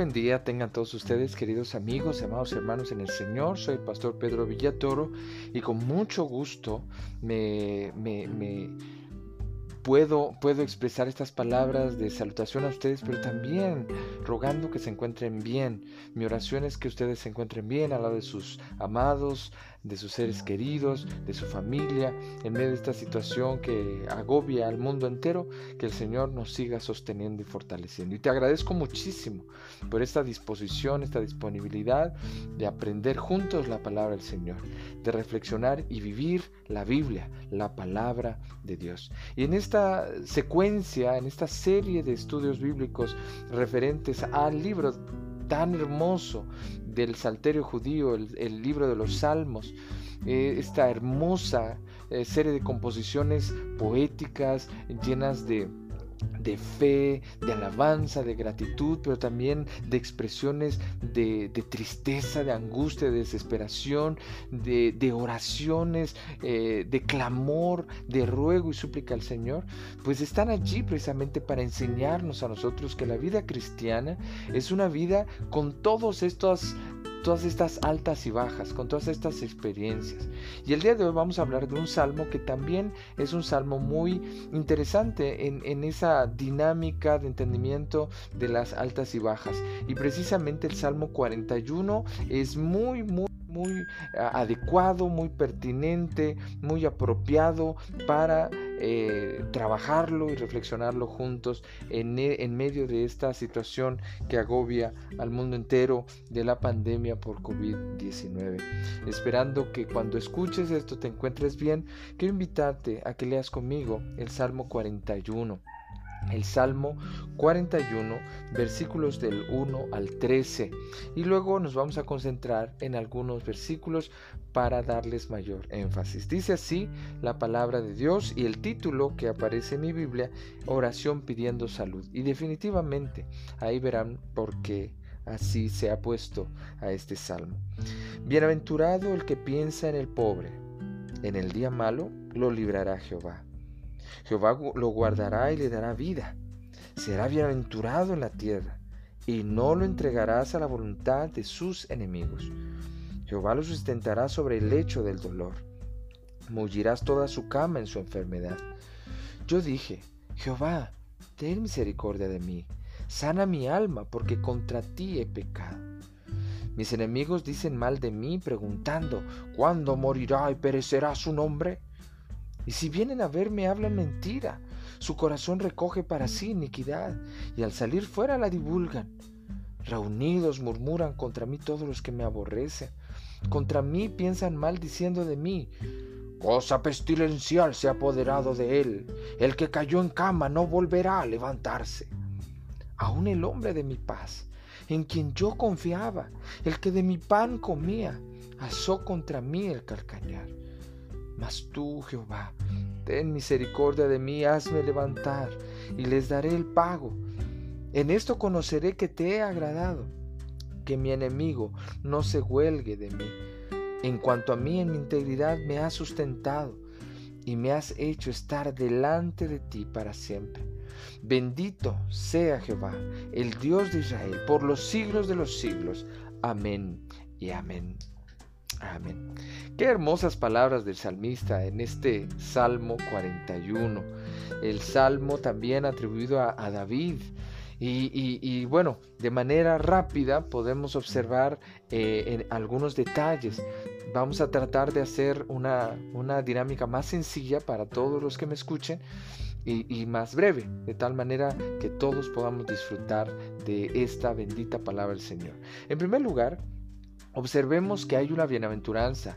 buen día tengan todos ustedes, queridos amigos, amados hermanos en el Señor. Soy el pastor Pedro Villatoro y con mucho gusto puedo expresar estas palabras de salutación a ustedes, pero también rogando que se encuentren bien. Mi oración es que ustedes se encuentren bien al lado de sus amados, de sus seres queridos, de su familia, en medio de esta situación que agobia al mundo entero, que el Señor nos siga sosteniendo y fortaleciendo. Y te agradezco muchísimo por esta disposición, esta disponibilidad de aprender juntos la palabra del Señor, de reflexionar y vivir la Biblia, la palabra de Dios. Y en esta secuencia, en esta serie de estudios bíblicos referentes al libro tan hermoso del Salterio judío, el libro de los Salmos, esta hermosa serie de composiciones poéticas llenas de fe, de alabanza, de gratitud, pero también de expresiones de tristeza, de angustia, de desesperación, de oraciones, de clamor, de ruego y súplica al Señor, pues están allí precisamente para enseñarnos a nosotros que la vida cristiana es una vida con todas estas altas y bajas, con todas estas experiencias. Y el día de hoy vamos a hablar de un salmo que también es un salmo muy interesante en esa dinámica de entendimiento de las altas y bajas. Y precisamente el Salmo 41 es muy adecuado, muy pertinente, muy apropiado para trabajarlo y reflexionarlo juntos en medio de esta situación que agobia al mundo entero de la pandemia por COVID-19. Esperando que cuando escuches esto te encuentres bien, quiero invitarte a que leas conmigo el Salmo 41. El Salmo 41, versículos del 1 al 13. Y luego nos vamos a concentrar en algunos versículos para darles mayor énfasis. Dice así la palabra de Dios y el título que aparece en mi Biblia, Oración pidiendo salud. Y definitivamente ahí verán por qué así se ha puesto a este salmo. Bienaventurado el que piensa en el pobre, en el día malo lo librará Jehová. Jehová lo guardará y le dará vida. Será bienaventurado en la tierra, y no lo entregarás a la voluntad de sus enemigos. Jehová lo sustentará sobre el lecho del dolor. Mullirás toda su cama en su enfermedad. Yo dije, Jehová, ten misericordia de mí. Sana mi alma, porque contra ti he pecado. Mis enemigos dicen mal de mí, preguntando, ¿cuándo morirá y perecerá su nombre? Y si vienen a verme, hablan mentira. Su corazón recoge para sí iniquidad, y al salir fuera la divulgan. Reunidos murmuran contra mí todos los que me aborrecen. Contra mí piensan mal diciendo de mí. Cosa pestilencial se ha apoderado de él. El que cayó en cama no volverá a levantarse. Aún el hombre de mi paz, en quien yo confiaba, el que de mi pan comía, alzó contra mí el calcañar. Mas tú, Jehová, ten misericordia de mí, hazme levantar, y les daré el pago. En esto conoceré que te he agradado, que mi enemigo no se huelgue de mí. En cuanto a mí, en mi integridad me has sustentado, y me has hecho estar delante de ti para siempre. Bendito sea Jehová, el Dios de Israel, por los siglos de los siglos. Amén y amén. Amén. Qué hermosas palabras del salmista en este Salmo 41. El Salmo también atribuido a David. Y bueno, de manera rápida podemos observar en algunos detalles. Vamos a tratar de hacer una dinámica más sencilla para todos los que me escuchen y más breve, de tal manera que todos podamos disfrutar de esta bendita palabra del Señor. En primer lugar, observemos que hay una bienaventuranza,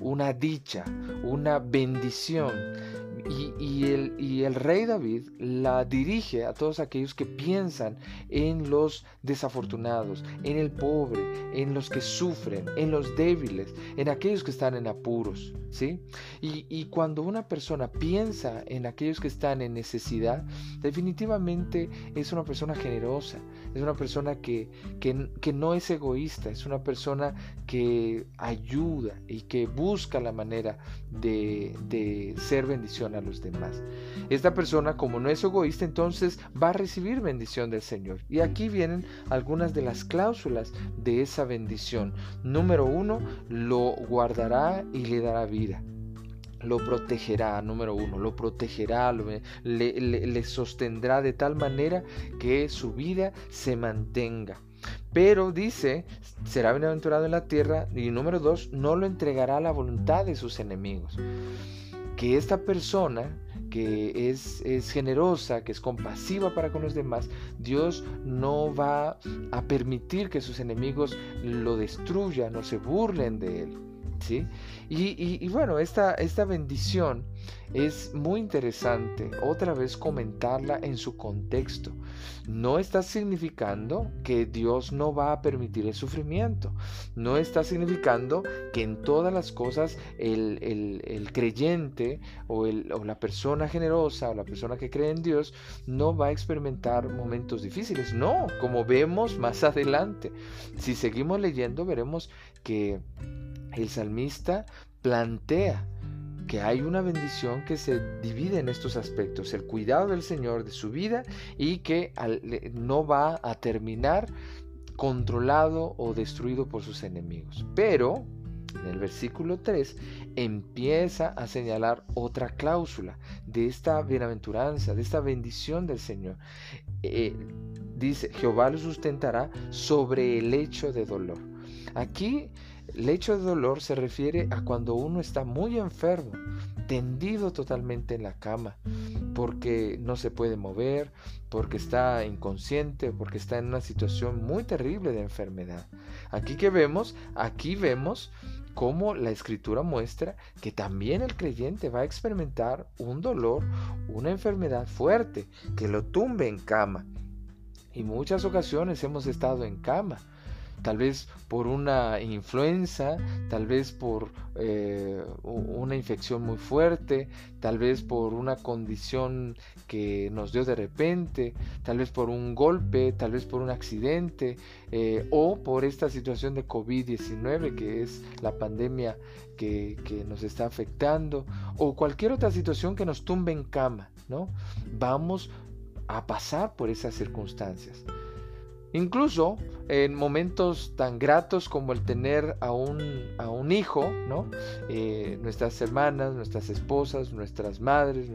una dicha, una bendición, y el rey David la dirige a todos aquellos que piensan en los desafortunados, en el pobre, en los que sufren, en los débiles, en aquellos que están en apuros, ¿sí? Y cuando una persona piensa en aquellos que están en necesidad, definitivamente es una persona generosa, es una persona que no es egoísta, es una persona que ayuda y que busca la manera de ser bendición a los demás. Esta persona, como no es egoísta, entonces va a recibir bendición del Señor. Y aquí vienen algunas de las cláusulas de esa bendición. Número 1, lo guardará y le dará vida. Lo protegerá, le sostendrá de tal manera que su vida se mantenga. Pero dice, será bienaventurado en la tierra. Y número 2, no lo entregará a la voluntad de sus enemigos. Que esta persona que es generosa, que es compasiva para con los demás, Dios no va a permitir que sus enemigos lo destruyan o se burlen de él. ¿Sí? Y bueno, esta bendición es muy interesante, otra vez comentarla en su contexto. No está significando que Dios no va a permitir el sufrimiento. No está significando que en todas las cosas el creyente o la persona generosa o la persona que cree en Dios no va a experimentar momentos difíciles. No, como vemos más adelante. Si seguimos leyendo, veremos que el salmista plantea que hay una bendición que se divide en estos aspectos, el cuidado del Señor de su vida y que no va a terminar controlado o destruido por sus enemigos. Pero en el versículo 3 empieza a señalar otra cláusula de esta bienaventuranza, de esta bendición del Señor. Dice, Jehová lo sustentará sobre el lecho de dolor. Aquí el hecho de dolor se refiere a cuando uno está muy enfermo, tendido totalmente en la cama, porque no se puede mover, porque está inconsciente, porque está en una situación muy terrible de enfermedad. Aquí vemos cómo la Escritura muestra que también el creyente va a experimentar un dolor, una enfermedad fuerte, que lo tumbe en cama. Y muchas ocasiones hemos estado en cama, tal vez por una influenza, tal vez por una infección muy fuerte, tal vez por una condición que nos dio de repente, tal vez por un golpe, tal vez por un accidente, o por esta situación de COVID-19, que es la pandemia que nos está afectando, o cualquier otra situación que nos tumbe en cama, ¿no? Vamos a pasar por esas circunstancias. Incluso en momentos tan gratos como el tener a un hijo, ¿no? Nuestras hermanas, nuestras esposas, nuestras madres,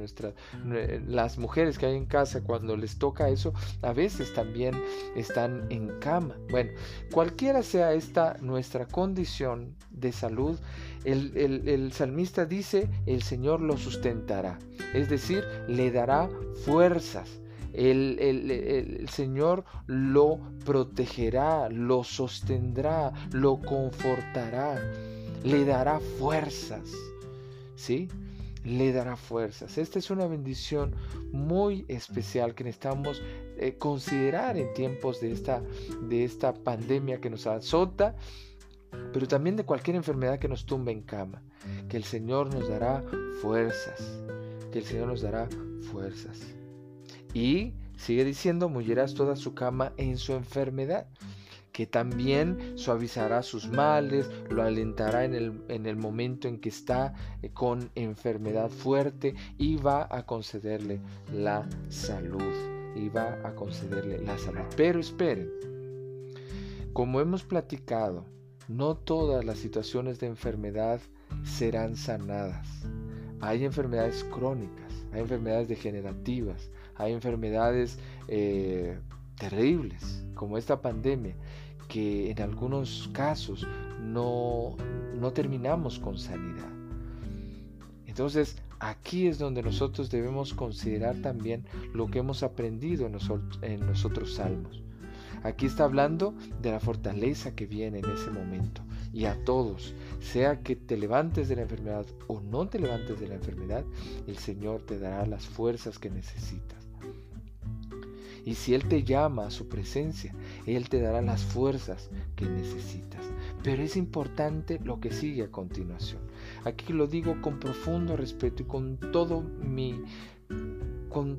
las mujeres que hay en casa, cuando les toca eso, a veces también están en cama. Bueno, cualquiera sea esta nuestra condición de salud, el salmista dice, el Señor lo sustentará, es decir, le dará fuerzas. El Señor lo protegerá, lo sostendrá, lo confortará, le dará fuerzas, ¿sí? Le dará fuerzas. Esta es una bendición muy especial que necesitamos considerar en tiempos de esta pandemia que nos azota, pero también de cualquier enfermedad que nos tumbe en cama, que el Señor nos dará fuerzas, que el Señor nos dará fuerzas. Y sigue diciendo, mullirás toda su cama en su enfermedad, que también suavizará sus males, lo alentará en el momento en que está con enfermedad fuerte y va a concederle la salud, Pero esperen, como hemos platicado, no todas las situaciones de enfermedad serán sanadas. Hay enfermedades crónicas, hay enfermedades degenerativas, hay enfermedades terribles, como esta pandemia, que en algunos casos no terminamos con sanidad. Entonces, aquí es donde nosotros debemos considerar también lo que hemos aprendido en los otros salmos. Aquí está hablando de la fortaleza que viene en ese momento. Y a todos, sea que te levantes de la enfermedad o no te levantes de la enfermedad, el Señor te dará las fuerzas que necesitas. Y si Él te llama a su presencia, Él te dará las fuerzas que necesitas. Pero es importante lo que sigue a continuación. Aquí lo digo con profundo respeto y con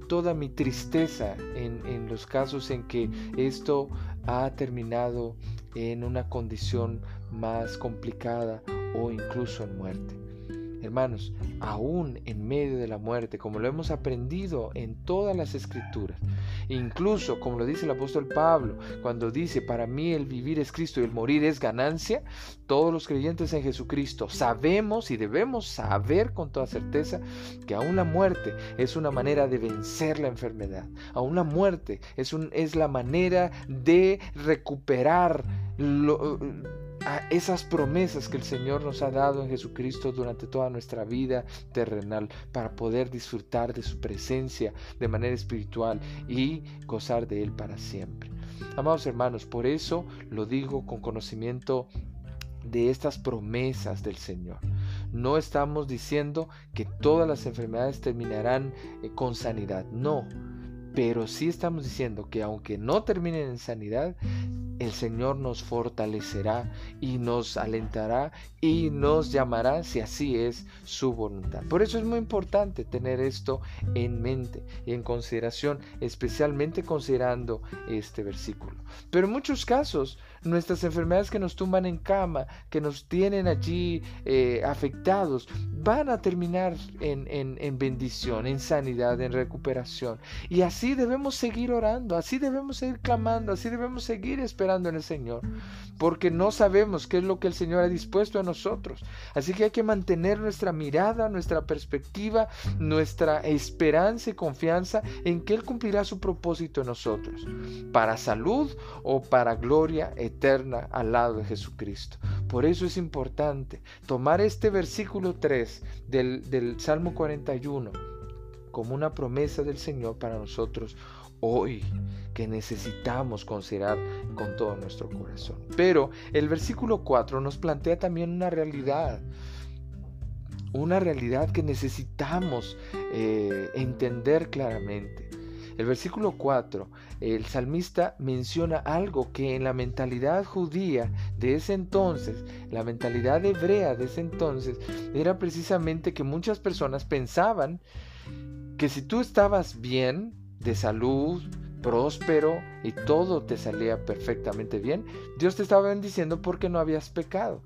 toda mi tristeza en los casos en que esto ha terminado en una condición más complicada o incluso en muerte. Hermanos, aún en medio de la muerte, como lo hemos aprendido en todas las Escrituras, incluso como lo dice el apóstol Pablo, cuando dice, para mí el vivir es Cristo y el morir es ganancia, todos los creyentes en Jesucristo sabemos y debemos saber con toda certeza que aún la muerte es una manera de vencer la enfermedad, aún la muerte es la manera de recuperar a esas promesas que el Señor nos ha dado en Jesucristo durante toda nuestra vida terrenal, para poder disfrutar de su presencia de manera espiritual y gozar de Él para siempre. Amados hermanos, por eso lo digo con conocimiento de estas promesas del Señor. No estamos diciendo que todas las enfermedades terminarán con sanidad, no, pero sí estamos diciendo que aunque no terminen en sanidad, el Señor nos fortalecerá y nos alentará y nos llamará si así es su voluntad. Por eso es muy importante tener esto en mente y en consideración, especialmente considerando este versículo. Pero en muchos casos, nuestras enfermedades que nos tumban en cama, que nos tienen allí afectados, van a terminar en bendición, en sanidad, en recuperación. Y así debemos seguir orando, así debemos seguir clamando, así debemos seguir esperando en el Señor, porque no sabemos qué es lo que el Señor ha dispuesto a nosotros. Así que hay que mantener nuestra mirada, nuestra perspectiva, nuestra esperanza y confianza en que Él cumplirá su propósito en nosotros, para salud o para gloria eterna al lado de Jesucristo. Por eso es importante tomar este versículo 3 del Salmo 41 como una promesa del Señor para nosotros hoy, que necesitamos considerar con todo nuestro corazón. Pero el versículo 4 nos plantea también una realidad que necesitamos entender claramente. El versículo 4, el salmista menciona algo que en la mentalidad judía de ese entonces, la mentalidad hebrea de ese entonces, era precisamente que muchas personas pensaban que si tú estabas bien, de salud, próspero y todo te salía perfectamente bien, Dios te estaba bendiciendo porque no habías pecado.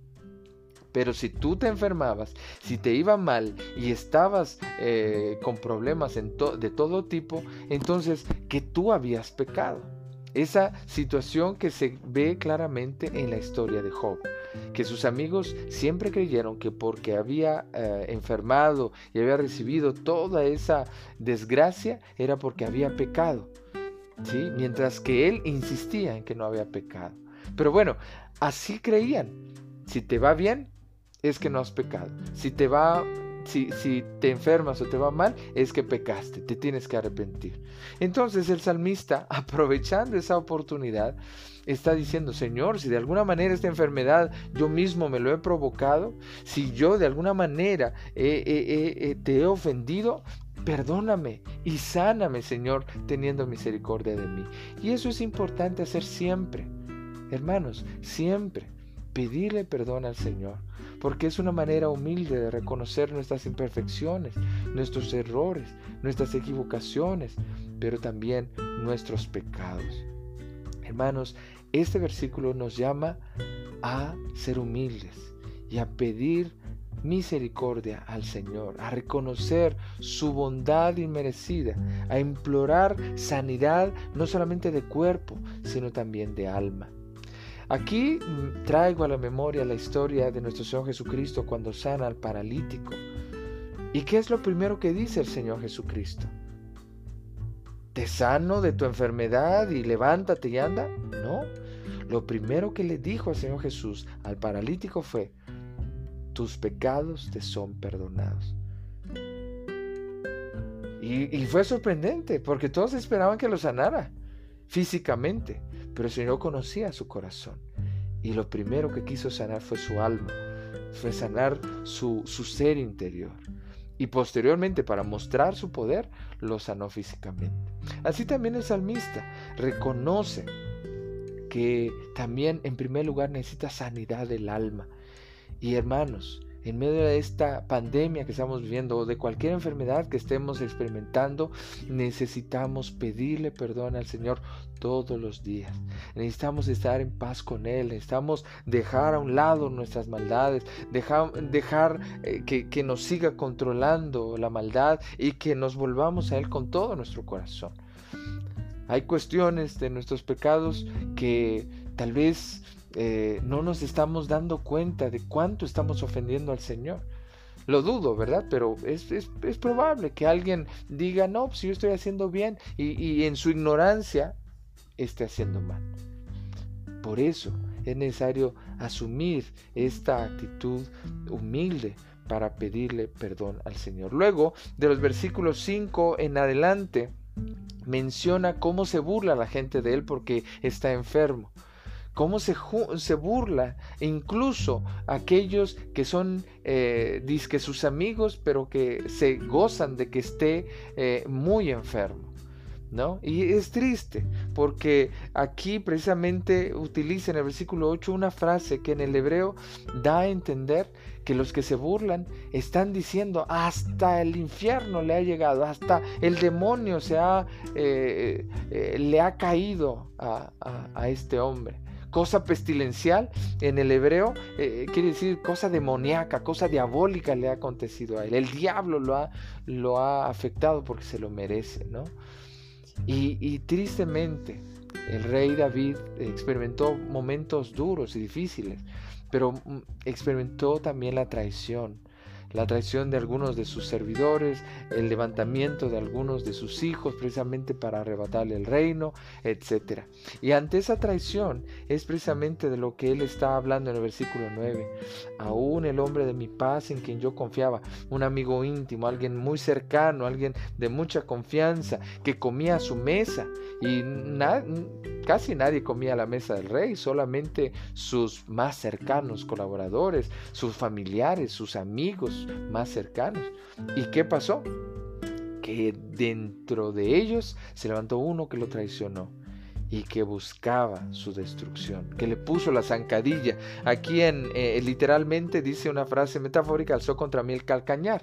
Pero si tú te enfermabas, si te iba mal y estabas con problemas de todo tipo, entonces que tú habías pecado. Esa situación que se ve claramente en la historia de Job, que sus amigos siempre creyeron que porque había enfermado y había recibido toda esa desgracia, era porque había pecado, ¿sí? Mientras que él insistía en que no había pecado. Pero bueno, así creían. Si te va bien, es que no has pecado. Si te enfermas o te va mal, es que pecaste, te tienes que arrepentir. Entonces el salmista, aprovechando esa oportunidad, está diciendo, Señor, si de alguna manera esta enfermedad yo mismo me lo he provocado, si yo de alguna manera te he ofendido, perdóname y sáname, Señor, teniendo misericordia de mí. Y eso es importante hacer siempre, hermanos, siempre. Pedirle perdón al Señor, porque es una manera humilde de reconocer nuestras imperfecciones, nuestros errores, nuestras equivocaciones, pero también nuestros pecados. Hermanos, este versículo nos llama a ser humildes y a pedir misericordia al Señor, a reconocer su bondad inmerecida, a implorar sanidad no solamente de cuerpo, sino también de alma. Aquí traigo a la memoria la historia de nuestro Señor Jesucristo cuando sana al paralítico. ¿Y qué es lo primero que dice el Señor Jesucristo? ¿Te sano de tu enfermedad y levántate y anda? No. Lo primero que le dijo el Señor Jesús al paralítico fue, tus pecados te son perdonados. Y fue sorprendente porque todos esperaban que lo sanara físicamente. Pero el Señor conocía su corazón y lo primero que quiso sanar fue su alma, fue sanar su ser interior. Y posteriormente, para mostrar su poder, lo sanó físicamente. Así también el salmista reconoce que también en primer lugar necesita sanidad del alma. Y hermanos, en medio de esta pandemia que estamos viviendo o de cualquier enfermedad que estemos experimentando, necesitamos pedirle perdón al Señor todos los días. Necesitamos estar en paz con Él, necesitamos dejar a un lado nuestras maldades, dejar que nos siga controlando la maldad y que nos volvamos a Él con todo nuestro corazón. Hay cuestiones de nuestros pecados que tal vez no nos estamos dando cuenta de cuánto estamos ofendiendo al Señor. Lo dudo, ¿verdad? Pero es probable que alguien diga, no, si yo estoy haciendo bien, y en su ignorancia esté haciendo mal. Por eso es necesario asumir esta actitud humilde para pedirle perdón al Señor. Luego, de los versículos 5 en adelante, menciona cómo se burla la gente de él porque está enfermo, cómo se burla incluso aquellos que son dizque sus amigos, pero que se gozan de que esté muy enfermo, ¿no? Y es triste porque aquí precisamente utiliza en el versículo 8 una frase que en el hebreo da a entender que los que se burlan están diciendo hasta el infierno le ha llegado, hasta el demonio le ha caído a este hombre. Cosa pestilencial en el hebreo quiere decir cosa demoníaca, cosa diabólica le ha acontecido a él. El diablo lo ha afectado porque se lo merece, ¿no? Y tristemente el rey David experimentó momentos duros y difíciles, pero experimentó también la traición de algunos de sus servidores, el levantamiento de algunos de sus hijos precisamente para arrebatarle el reino, etc. Y ante esa traición es precisamente de lo que él está hablando en el versículo 9. Aún el hombre de mi paz en quien yo confiaba, un amigo íntimo, alguien muy cercano, alguien de mucha confianza, que comía a su mesa y casi nadie comía a la mesa del rey, solamente sus más cercanos colaboradores, sus familiares, sus amigos más cercanos. ¿Y qué pasó? Que dentro de ellos se levantó uno que lo traicionó y que buscaba su destrucción, que le puso la zancadilla. Aquí literalmente dice una frase metafórica, alzó contra mí el calcañar.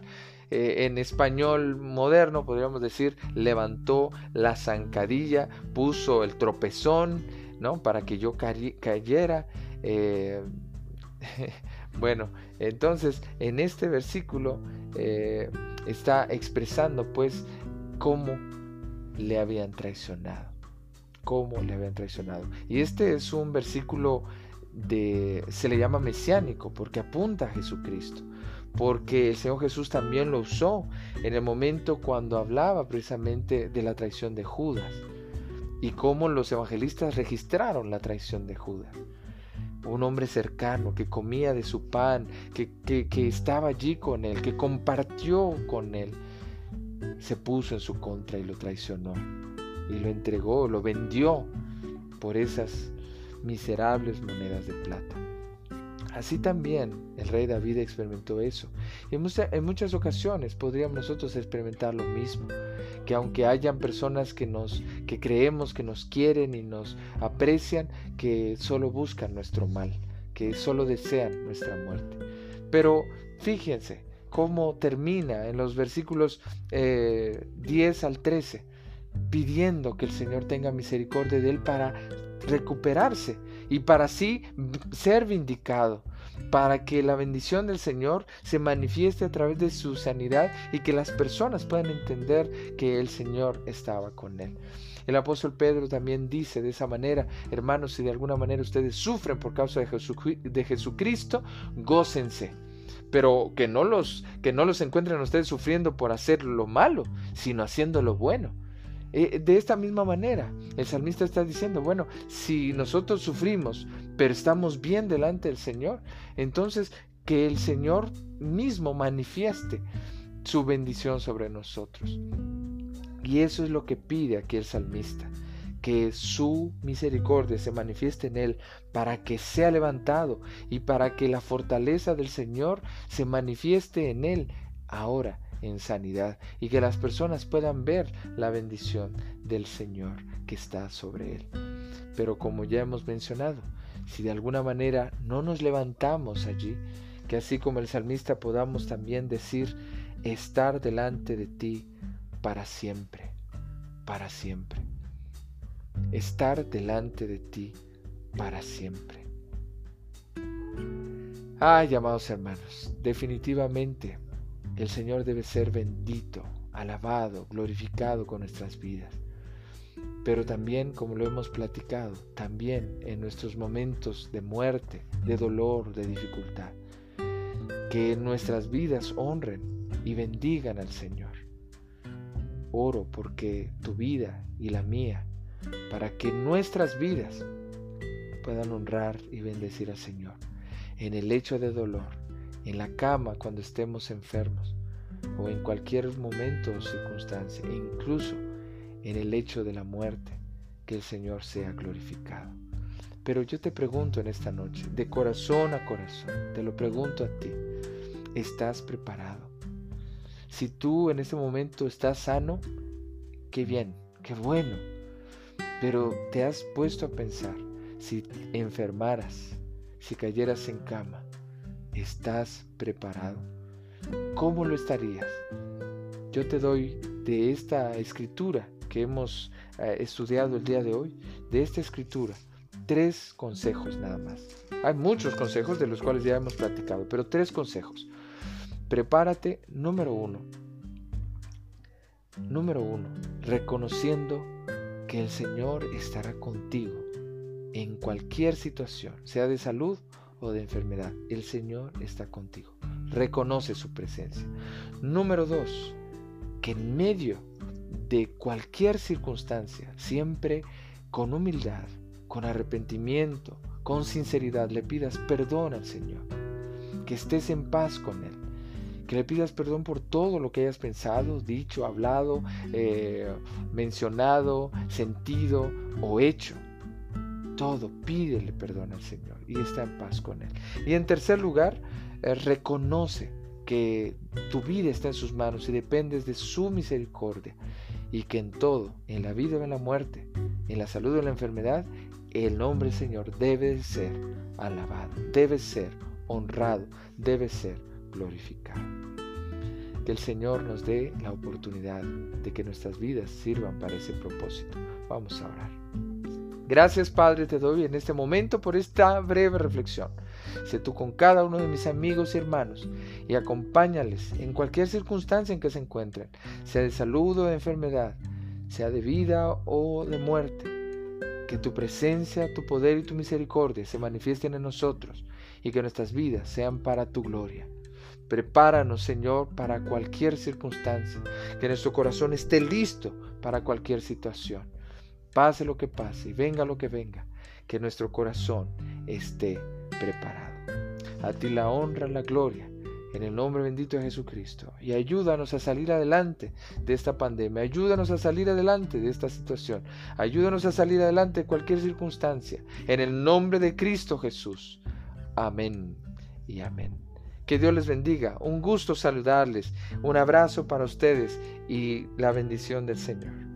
En español moderno podríamos decir levantó la zancadilla, puso el tropezón, ¿no? Para que yo cayera. Bueno, entonces en este versículo está expresando pues cómo le habían traicionado. Y este es un versículo se le llama mesiánico porque apunta a Jesucristo, porque el Señor Jesús también lo usó en el momento cuando hablaba precisamente de la traición de Judas y cómo los evangelistas registraron la traición de Judas. Un hombre cercano que comía de su pan, que estaba allí con él, que compartió con él, se puso en su contra y lo traicionó y lo entregó, lo vendió por esas miserables monedas de plata. Así también el rey David experimentó eso. Y en muchas ocasiones podríamos nosotros experimentar lo mismo, que aunque hayan personas que creemos que nos quieren y nos aprecian, que solo buscan nuestro mal, que solo desean nuestra muerte. Pero fíjense cómo termina en los versículos 10 al 13, pidiendo que el Señor tenga misericordia de él para recuperarse y para así ser vindicado, para que la bendición del Señor se manifieste a través de su sanidad y que las personas puedan entender que el Señor estaba con él. El apóstol Pedro también dice de esa manera, hermanos, si de alguna manera ustedes sufren por causa de Jesucristo, gócense, pero que no los encuentren ustedes sufriendo por hacer lo malo, sino haciendo lo bueno. De esta misma manera, el salmista está diciendo, bueno, si nosotros sufrimos, pero estamos bien delante del Señor, entonces que el Señor mismo manifieste su bendición sobre nosotros. Y eso es lo que pide aquí el salmista, que su misericordia se manifieste en él para que sea levantado y para que la fortaleza del Señor se manifieste en él ahora en sanidad y que las personas puedan ver la bendición del Señor que está sobre él. Pero como ya hemos mencionado, si de alguna manera no nos levantamos allí, que así como el salmista podamos también decir, estar delante de ti para siempre, para siempre. Estar delante de ti para siempre. Ay, amados hermanos, definitivamente el Señor debe ser bendito, alabado, glorificado con nuestras vidas. Pero también, como lo hemos platicado, también en nuestros momentos de muerte, de dolor, de dificultad, que nuestras vidas honren y bendigan al Señor. Oro porque tu vida y la mía, para que nuestras vidas puedan honrar y bendecir al Señor. En el lecho de dolor, en la cama cuando estemos enfermos, o en cualquier momento o circunstancia, e incluso en el hecho de la muerte, que el Señor sea glorificado. Pero yo te pregunto en esta noche, de corazón a corazón, te lo pregunto a ti, ¿estás preparado? Si tú en este momento estás sano, qué bien, qué bueno, pero te has puesto a pensar, si enfermaras, si cayeras en cama, ¿estás preparado? ¿Cómo lo estarías? Yo te doy de esta escritura que hemos estudiado el día de hoy, de esta escritura, 3 consejos nada más. Hay muchos consejos de los cuales ya hemos platicado, pero 3 consejos. Prepárate, número uno, reconociendo que el Señor estará contigo en cualquier situación, sea de salud o de enfermedad. El Señor está contigo. Reconoce su presencia. Número 2, que en medio de cualquier circunstancia, siempre con humildad, con arrepentimiento, con sinceridad, le pidas perdón al Señor, que estés en paz con Él, que le pidas perdón por todo lo que hayas pensado, dicho, hablado, mencionado, sentido o hecho. Todo, pídele perdón al Señor y está en paz con Él. Y en tercer lugar, reconoce que tu vida está en sus manos y dependes de su misericordia, y que en todo, en la vida o en la muerte, en la salud o en la enfermedad, el nombre del Señor debe ser alabado, debe ser honrado, debe ser glorificado. Que el Señor nos dé la oportunidad de que nuestras vidas sirvan para ese propósito. Vamos a orar. Gracias, Padre, te doy en este momento por esta breve reflexión. Sé tú con cada uno de mis amigos y hermanos y acompáñales en cualquier circunstancia en que se encuentren, sea de salud o de enfermedad, sea de vida o de muerte. Que tu presencia, tu poder y tu misericordia se manifiesten en nosotros y que nuestras vidas sean para tu gloria. Prepáranos, Señor, para cualquier circunstancia, que nuestro corazón esté listo para cualquier situación. Pase lo que pase y venga lo que venga, que nuestro corazón esté preparado. A ti la honra, la gloria, en el nombre bendito de Jesucristo. Y ayúdanos a salir adelante de esta pandemia, ayúdanos a salir adelante de esta situación, ayúdanos a salir adelante de cualquier circunstancia, en el nombre de Cristo Jesús. Amén y amén. Que Dios les bendiga, un gusto saludarles, un abrazo para ustedes y la bendición del Señor.